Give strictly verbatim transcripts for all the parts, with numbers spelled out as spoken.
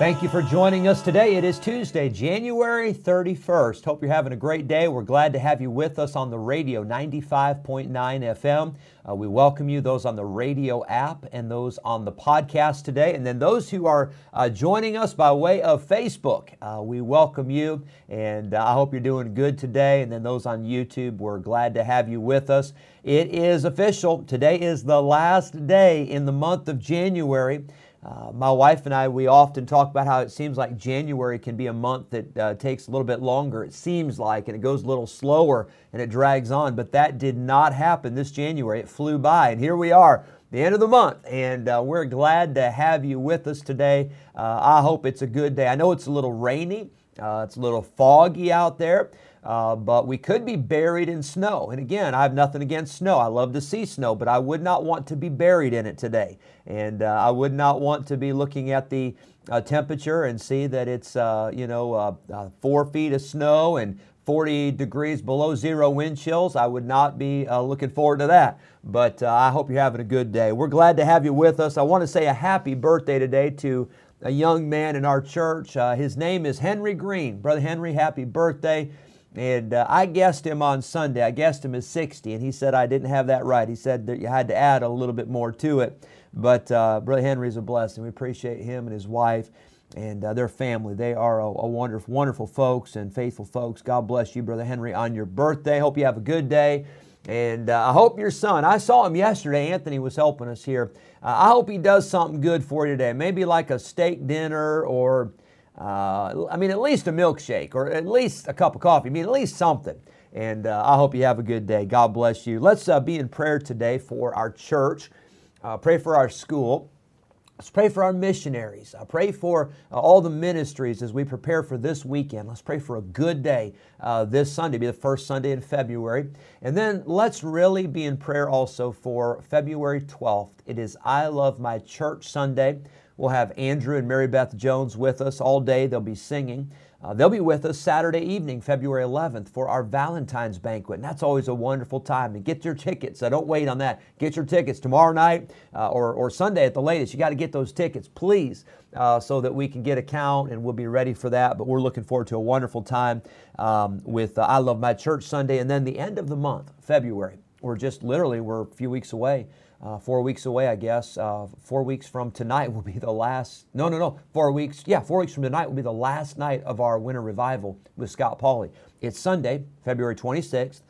Thank you for joining us today. It is Tuesday, January thirty-first. Hope you're having a great day. We're glad to have you with us on the radio, ninety-five point nine F M. Uh, we welcome you, those on the radio app and those on the podcast today. And then those who are uh, joining us by way of Facebook, uh, we welcome you. And uh, I hope you're doing good today. And then those on YouTube, we're glad to have you with us. It is official. Today is the last day in the month of January. Uh, my wife and I, we often talk about how it seems like January can be a month that uh, takes a little bit longer, it seems like, and it goes a little slower and it drags on. But that did not happen this January. It flew by, and here we are, the end of the month, and uh, we're glad to have you with us today. Uh, I hope it's a good day. I know it's a little rainy, uh, it's a little foggy out there. Uh, but we could be buried in snow. And again, I have nothing against snow. I love to see snow, but I would not want to be buried in it today. And uh, I would not want to be looking at the uh, temperature and see that it's, uh, you know, uh, uh, four feet of snow and forty degrees below zero wind chills. I would not be uh, looking forward to that. But uh, I hope you're having a good day. We're glad to have you with us. I want to say a happy birthday today to a young man in our church. Uh, his name is Henry Green. Brother Henry, happy birthday. And uh, I guessed him on Sunday. I guessed him as sixty, and he said I didn't have that right. He said that you had to add a little bit more to it. But uh, Brother Henry's a blessing. We appreciate him and his wife and uh, their family. They are a, a wonderful, wonderful folks and faithful folks. God bless you, Brother Henry, on your birthday. Hope you have a good day. And uh, I hope your son, I saw him yesterday. Anthony was helping us here. Uh, I hope he does something good for you today. Maybe like a steak dinner or Uh, I mean, at least a milkshake or at least a cup of coffee. I mean, at least something. And uh, I hope you have a good day. God bless you. Let's uh, be in prayer today for our church. Uh, pray for our school. Let's pray for our missionaries. I pray for uh, all the ministries as we prepare for this weekend. Let's pray for a good day uh, this Sunday, be the first Sunday in February. And then let's really be in prayer also for February twelfth. It is I Love My Church Sunday. We'll have Andrew and Mary Beth Jones with us all day. They'll be singing. Uh, they'll be with us Saturday evening, February eleventh, for our Valentine's banquet. And that's always a wonderful time. And get your tickets. So don't wait on that. Get your tickets tomorrow night uh, or, or Sunday at the latest. You got to get those tickets, please, uh, so that we can get a count and we'll be ready for that. But we're looking forward to a wonderful time um, with uh, I Love My Church Sunday. And then the end of the month, February, we're just literally, we're a few weeks away. Uh, four weeks away, I guess. Uh, four weeks from tonight will be the last, no, no, no, four weeks, yeah, four weeks from tonight will be the last night of our winter revival with Scott Pauly. It's Sunday, February twenty-sixth,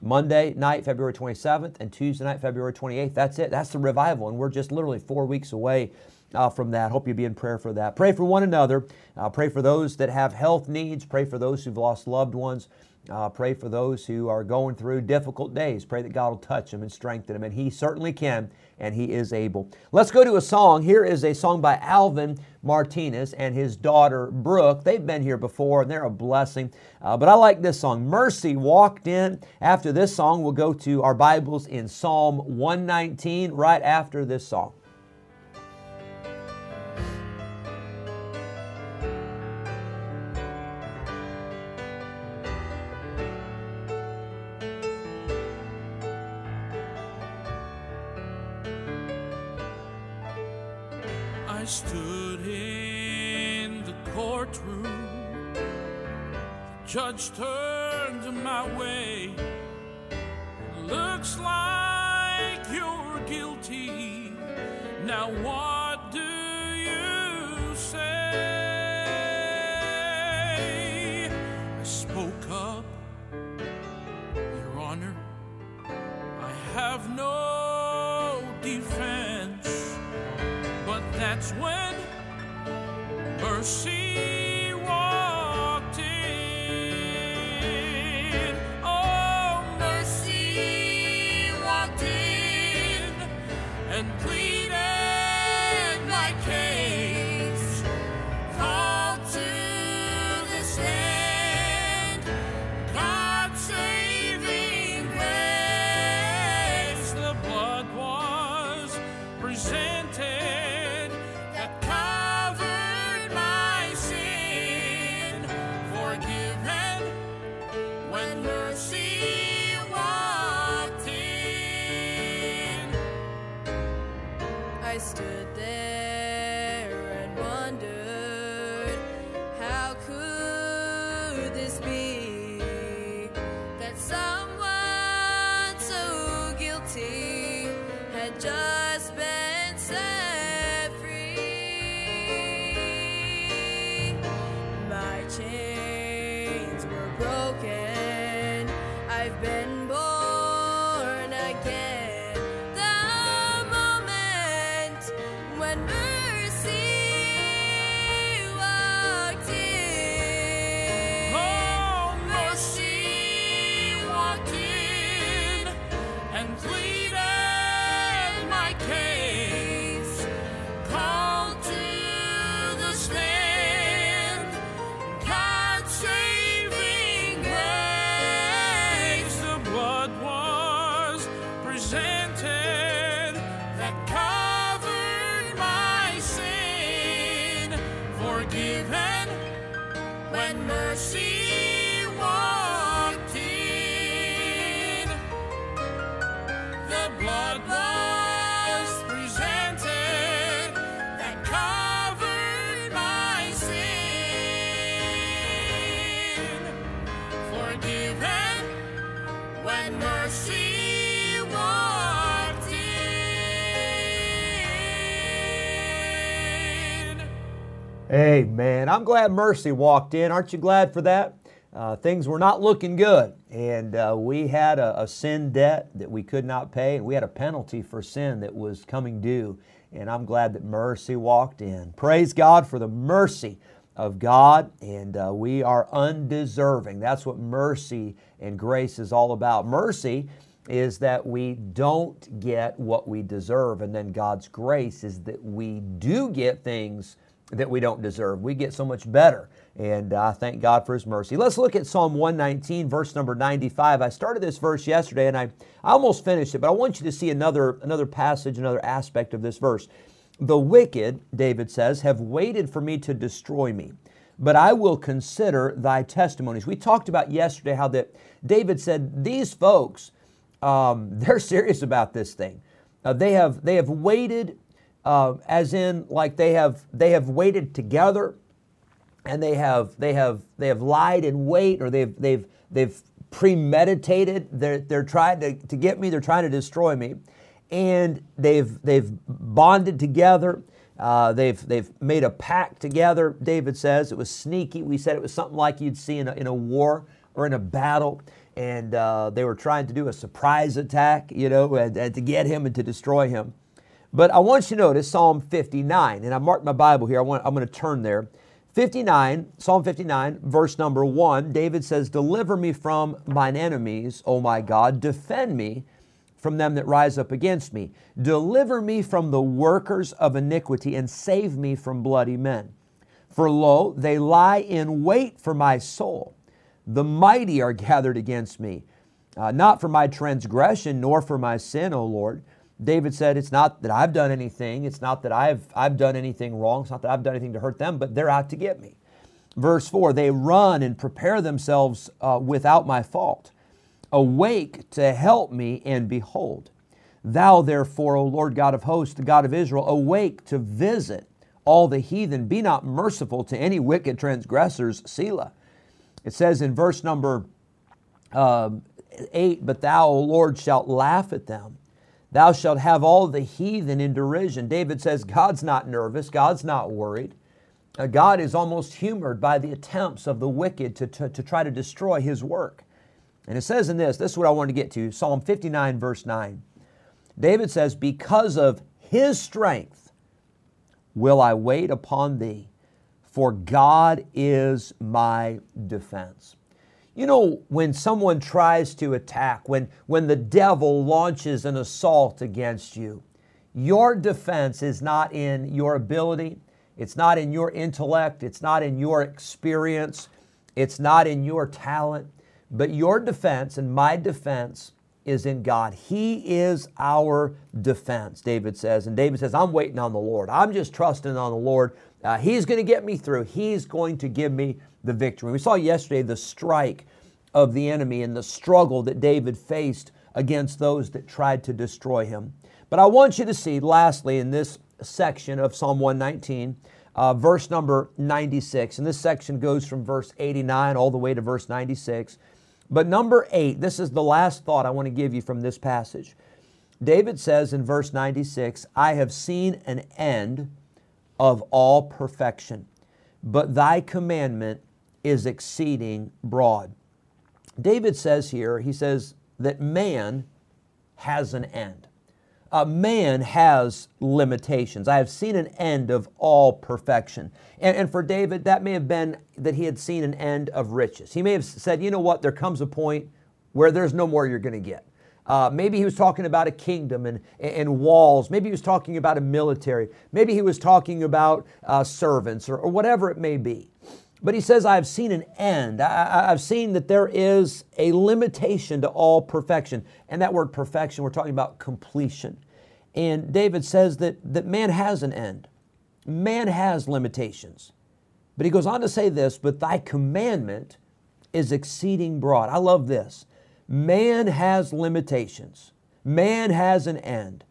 Monday night, February twenty-seventh, and Tuesday night, February twenty-eighth. That's it. That's the revival, and we're just literally four weeks away uh, from that. Hope you be in prayer for that. Pray for one another. Uh, pray for those that have health needs. Pray for those who've lost loved ones. Uh, pray for those who are going through difficult days. Pray that God will touch them and strengthen them, and He certainly can, and He is able. Let's go to a song. Here is a song by Alvin Martinez and his daughter, Brooke. They've been here before, and they're a blessing. Uh, but I like this song, Mercy Walked In. After this song, we'll go to our Bibles in Psalm one nineteen right after this song. I stood in the courtroom, the judge turned my way, looks like you're guilty, now what do you say? I spoke up, Your Honor, I have no defense. That's when mercy walked in. Oh, mercy walked in. I stood there and wondered, how could this be, that someone so guilty had just been set free? My chains were broken, I've been born. Mercy walked in. The blood was presented that covered my sin. Forgiven when mercy walked in. Amen. I'm glad Mercy walked in. Aren't you glad for that? Uh, things were not looking good, and uh, we had a, a sin debt that we could not pay, and we had a penalty for sin that was coming due, and I'm glad that Mercy walked in. Praise God for the mercy of God, and uh, we are undeserving. That's what mercy and grace is all about. Mercy is that we don't get what we deserve, and then God's grace is that we do get things that we don't deserve. We get so much better, and I uh, thank God for His mercy. Let's look at Psalm one nineteen, verse number ninety-five. I started this verse yesterday, and I, I almost finished it, but I want you to see another, another passage, another aspect of this verse. The wicked, David says, have waited for me to destroy me, but I will consider thy testimonies. We talked about yesterday how that David said, these folks, um, they're serious about this thing. Uh, they have, they have waited Uh, as in, like they have, they have waited together, and they have, they have, they have lied in wait, or they've, they've, they've premeditated. They're, they're trying to, to get me. They're trying to destroy me, and they've, they've bonded together. Uh, they've, they've made a pact together. David says it was sneaky. We said it was something like you'd see in a, in a war or in a battle, and uh, they were trying to do a surprise attack, you know, and, and to get him and to destroy him. But I want you to notice Psalm fifty-nine, and I marked my Bible here. I want, I'm going to turn there. fifty-nine, Psalm fifty-nine, verse number one, David says, deliver me from mine enemies, O my God. Defend me from them that rise up against me. Deliver me from the workers of iniquity, and save me from bloody men. For lo, they lie in wait for my soul. The mighty are gathered against me, uh, not for my transgression, nor for my sin, O Lord. David said, it's not that I've done anything. It's not that I've, I've done anything wrong. It's not that I've done anything to hurt them, but they're out to get me. Verse four, they run and prepare themselves uh, without my fault. Awake to help me, and behold. Thou therefore, O Lord God of hosts, the God of Israel, awake to visit all the heathen. Be not merciful to any wicked transgressors, Selah. It says in verse number uh, eight, but thou, O Lord, shalt laugh at them. Thou shalt have all the heathen in derision. David says God's not nervous. God's not worried. Uh, God is almost humored by the attempts of the wicked to, to, to try to destroy His work. And it says in this, this is what I want to get to, Psalm fifty-nine, verse nine. David says, because of His strength will I wait upon Thee, for God is my defense. You know, when someone tries to attack, when, when the devil launches an assault against you, your defense is not in your ability. It's not in your intellect. It's not in your experience. It's not in your talent. But your defense and my defense is in God. He is our defense, David says. And David says, I'm waiting on the Lord. I'm just trusting on the Lord. Uh, he's going to get me through. He's going to give me the victory. We saw yesterday the strike of the enemy and the struggle that David faced against those that tried to destroy him. But I want you to see, lastly, in this section of Psalm one nineteen, uh, verse number ninety-six. And this section goes from verse eighty-nine all the way to verse ninety-six. But number eight, this is the last thought I want to give you from this passage. David says in verse ninety-six, I have seen an end of all perfection, but thy commandment is exceeding broad. David says here, he says that man has an end. Uh, man has limitations. I have seen an end of all perfection. And, and for David, that may have been that he had seen an end of riches. He may have said, you know what, there comes a point where there's no more you're going to get. Uh, maybe he was talking about a kingdom and, and walls. Maybe he was talking about a military. Maybe he was talking about uh, servants or, or whatever it may be. But he says, I've seen an end. I, I've seen that there is a limitation to all perfection. And that word perfection, we're talking about completion. And David says that, that man has an end. Man has limitations. But he goes on to say this, but thy commandment is exceeding broad. I love this. Man has limitations. Man has an end.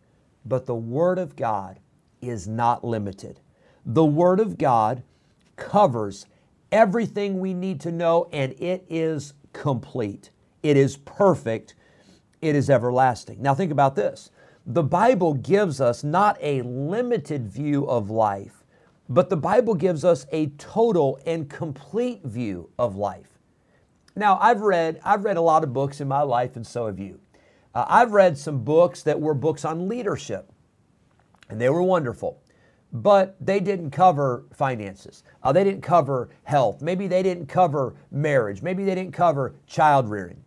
But the Word of God is not limited. The Word of God covers everything we need to know, and it is complete. It is perfect. It is everlasting. Now think about this. The Bible gives us not a limited view of life, but the Bible gives us a total and complete view of life. Now, I've read, I've read a lot of books in my life, and so have you. Uh, I've read some books that were books on leadership, and they were wonderful, but they didn't cover finances. Uh, they didn't cover health. Maybe they didn't cover marriage. Maybe they didn't cover child rearing.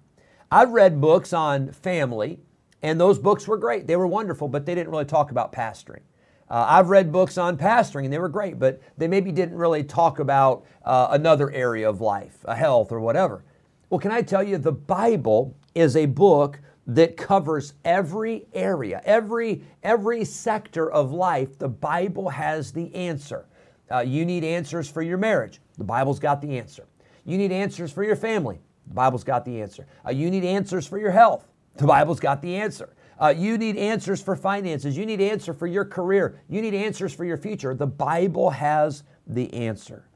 I've read books on family, and those books were great. They were wonderful, but they didn't really talk about pastoring. Uh, I've read books on pastoring, and they were great, but they maybe didn't really talk about uh, another area of life, uh, health or whatever. Well, can I tell you, the Bible is a book that covers every area, every, every sector of life. The Bible has the answer. Uh, you need answers for your marriage. The Bible's got the answer. You need answers for your family. The Bible's got the answer. Uh, you need answers for your health. The Bible's got the answer. Uh, you need answers for finances. You need answer for your career. You need answers for your future. The Bible has the answer.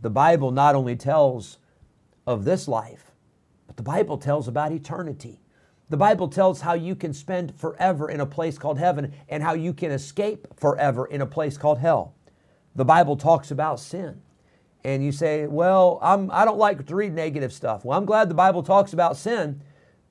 The Bible not only tells of this life, but the Bible tells about eternity. The Bible tells how you can spend forever in a place called heaven and how you can escape forever in a place called hell. The Bible talks about sin. And you say, well, I'm, I don't like to read negative stuff. Well, I'm glad the Bible talks about sin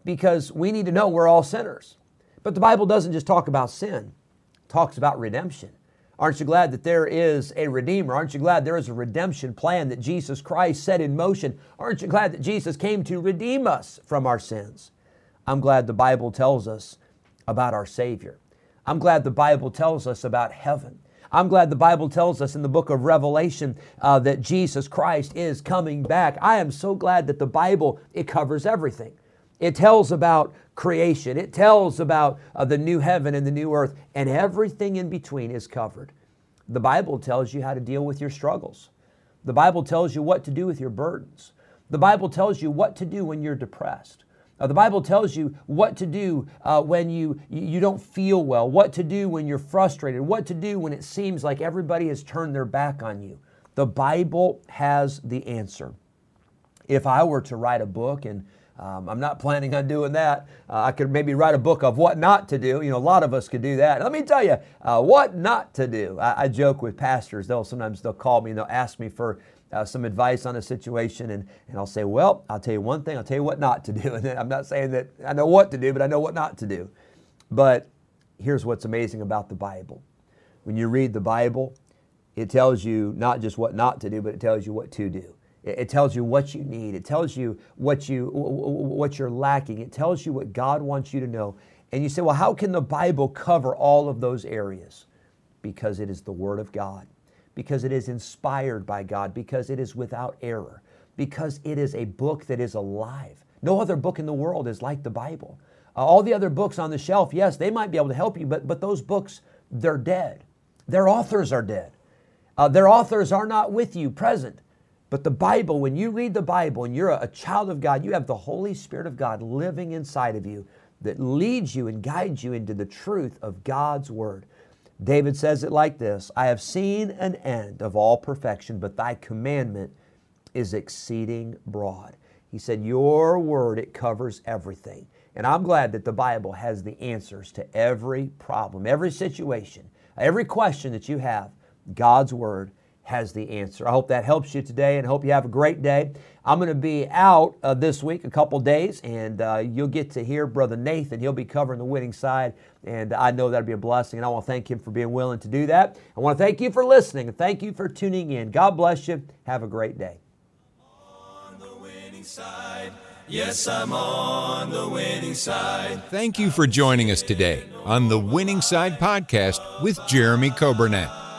because we need to know we're all sinners. But the Bible doesn't just talk about sin. It talks about redemption. Aren't you glad that there is a Redeemer? Aren't you glad there is a redemption plan that Jesus Christ set in motion? Aren't you glad that Jesus came to redeem us from our sins? I'm glad the Bible tells us about our Savior. I'm glad the Bible tells us about heaven. I'm glad the Bible tells us in the book of Revelation uh, that Jesus Christ is coming back. I am so glad that the Bible, it covers everything. It tells about creation. It tells about uh, the new heaven and the new earth, and everything in between is covered. The Bible tells you how to deal with your struggles. The Bible tells you what to do with your burdens. The Bible tells you what to do when you're depressed. Uh, the Bible tells you what to do uh, when you, you don't feel well, what to do when you're frustrated, what to do when it seems like everybody has turned their back on you. The Bible has the answer. If I were to write a book, and Um, I'm not planning on doing that. Uh, I could maybe write a book of what not to do. You know, a lot of us could do that. Let me tell you uh, what not to do. I, I joke with pastors. They'll sometimes they'll call me and they'll ask me for uh, some advice on a situation, and, and I'll say, well, I'll tell you one thing. I'll tell you what not to do. And I'm not saying that I know what to do, but I know what not to do. But here's what's amazing about the Bible. When you read the Bible, it tells you not just what not to do, but it tells you what to do. It tells you what you need. It tells you what, you what you're lacking. It tells you what God wants you to know. And you say, well, how can the Bible cover all of those areas? Because it is the Word of God. Because it is inspired by God. Because it is without error. Because it is a book that is alive. No other book in the world is like the Bible. Uh, all the other books on the shelf, yes, they might be able to help you, but, but those books, they're dead. Their authors are dead. Uh, their authors are not with you present. But the Bible, when you read the Bible and you're a child of God, you have the Holy Spirit of God living inside of you that leads you and guides you into the truth of God's Word. David says it like this: I have seen an end of all perfection, but thy commandment is exceeding broad. He said, your word, it covers everything. And I'm glad that the Bible has the answers to every problem, every situation, every question that you have. God's word has the answer. I hope that helps you today, and hope you have a great day. I'm going to be out uh, this week a couple days, and uh, you'll get to hear Brother Nathan. He'll be covering the winning side, and I know that'll be a blessing, and I want to thank him for being willing to do that. I want to thank you for listening, and thank you for tuning in. God bless you. Have a great day. On the winning side. Yes, I'm on the winning side. Thank you for joining us today on the Winning Side Podcast with Jeremy Kobernik,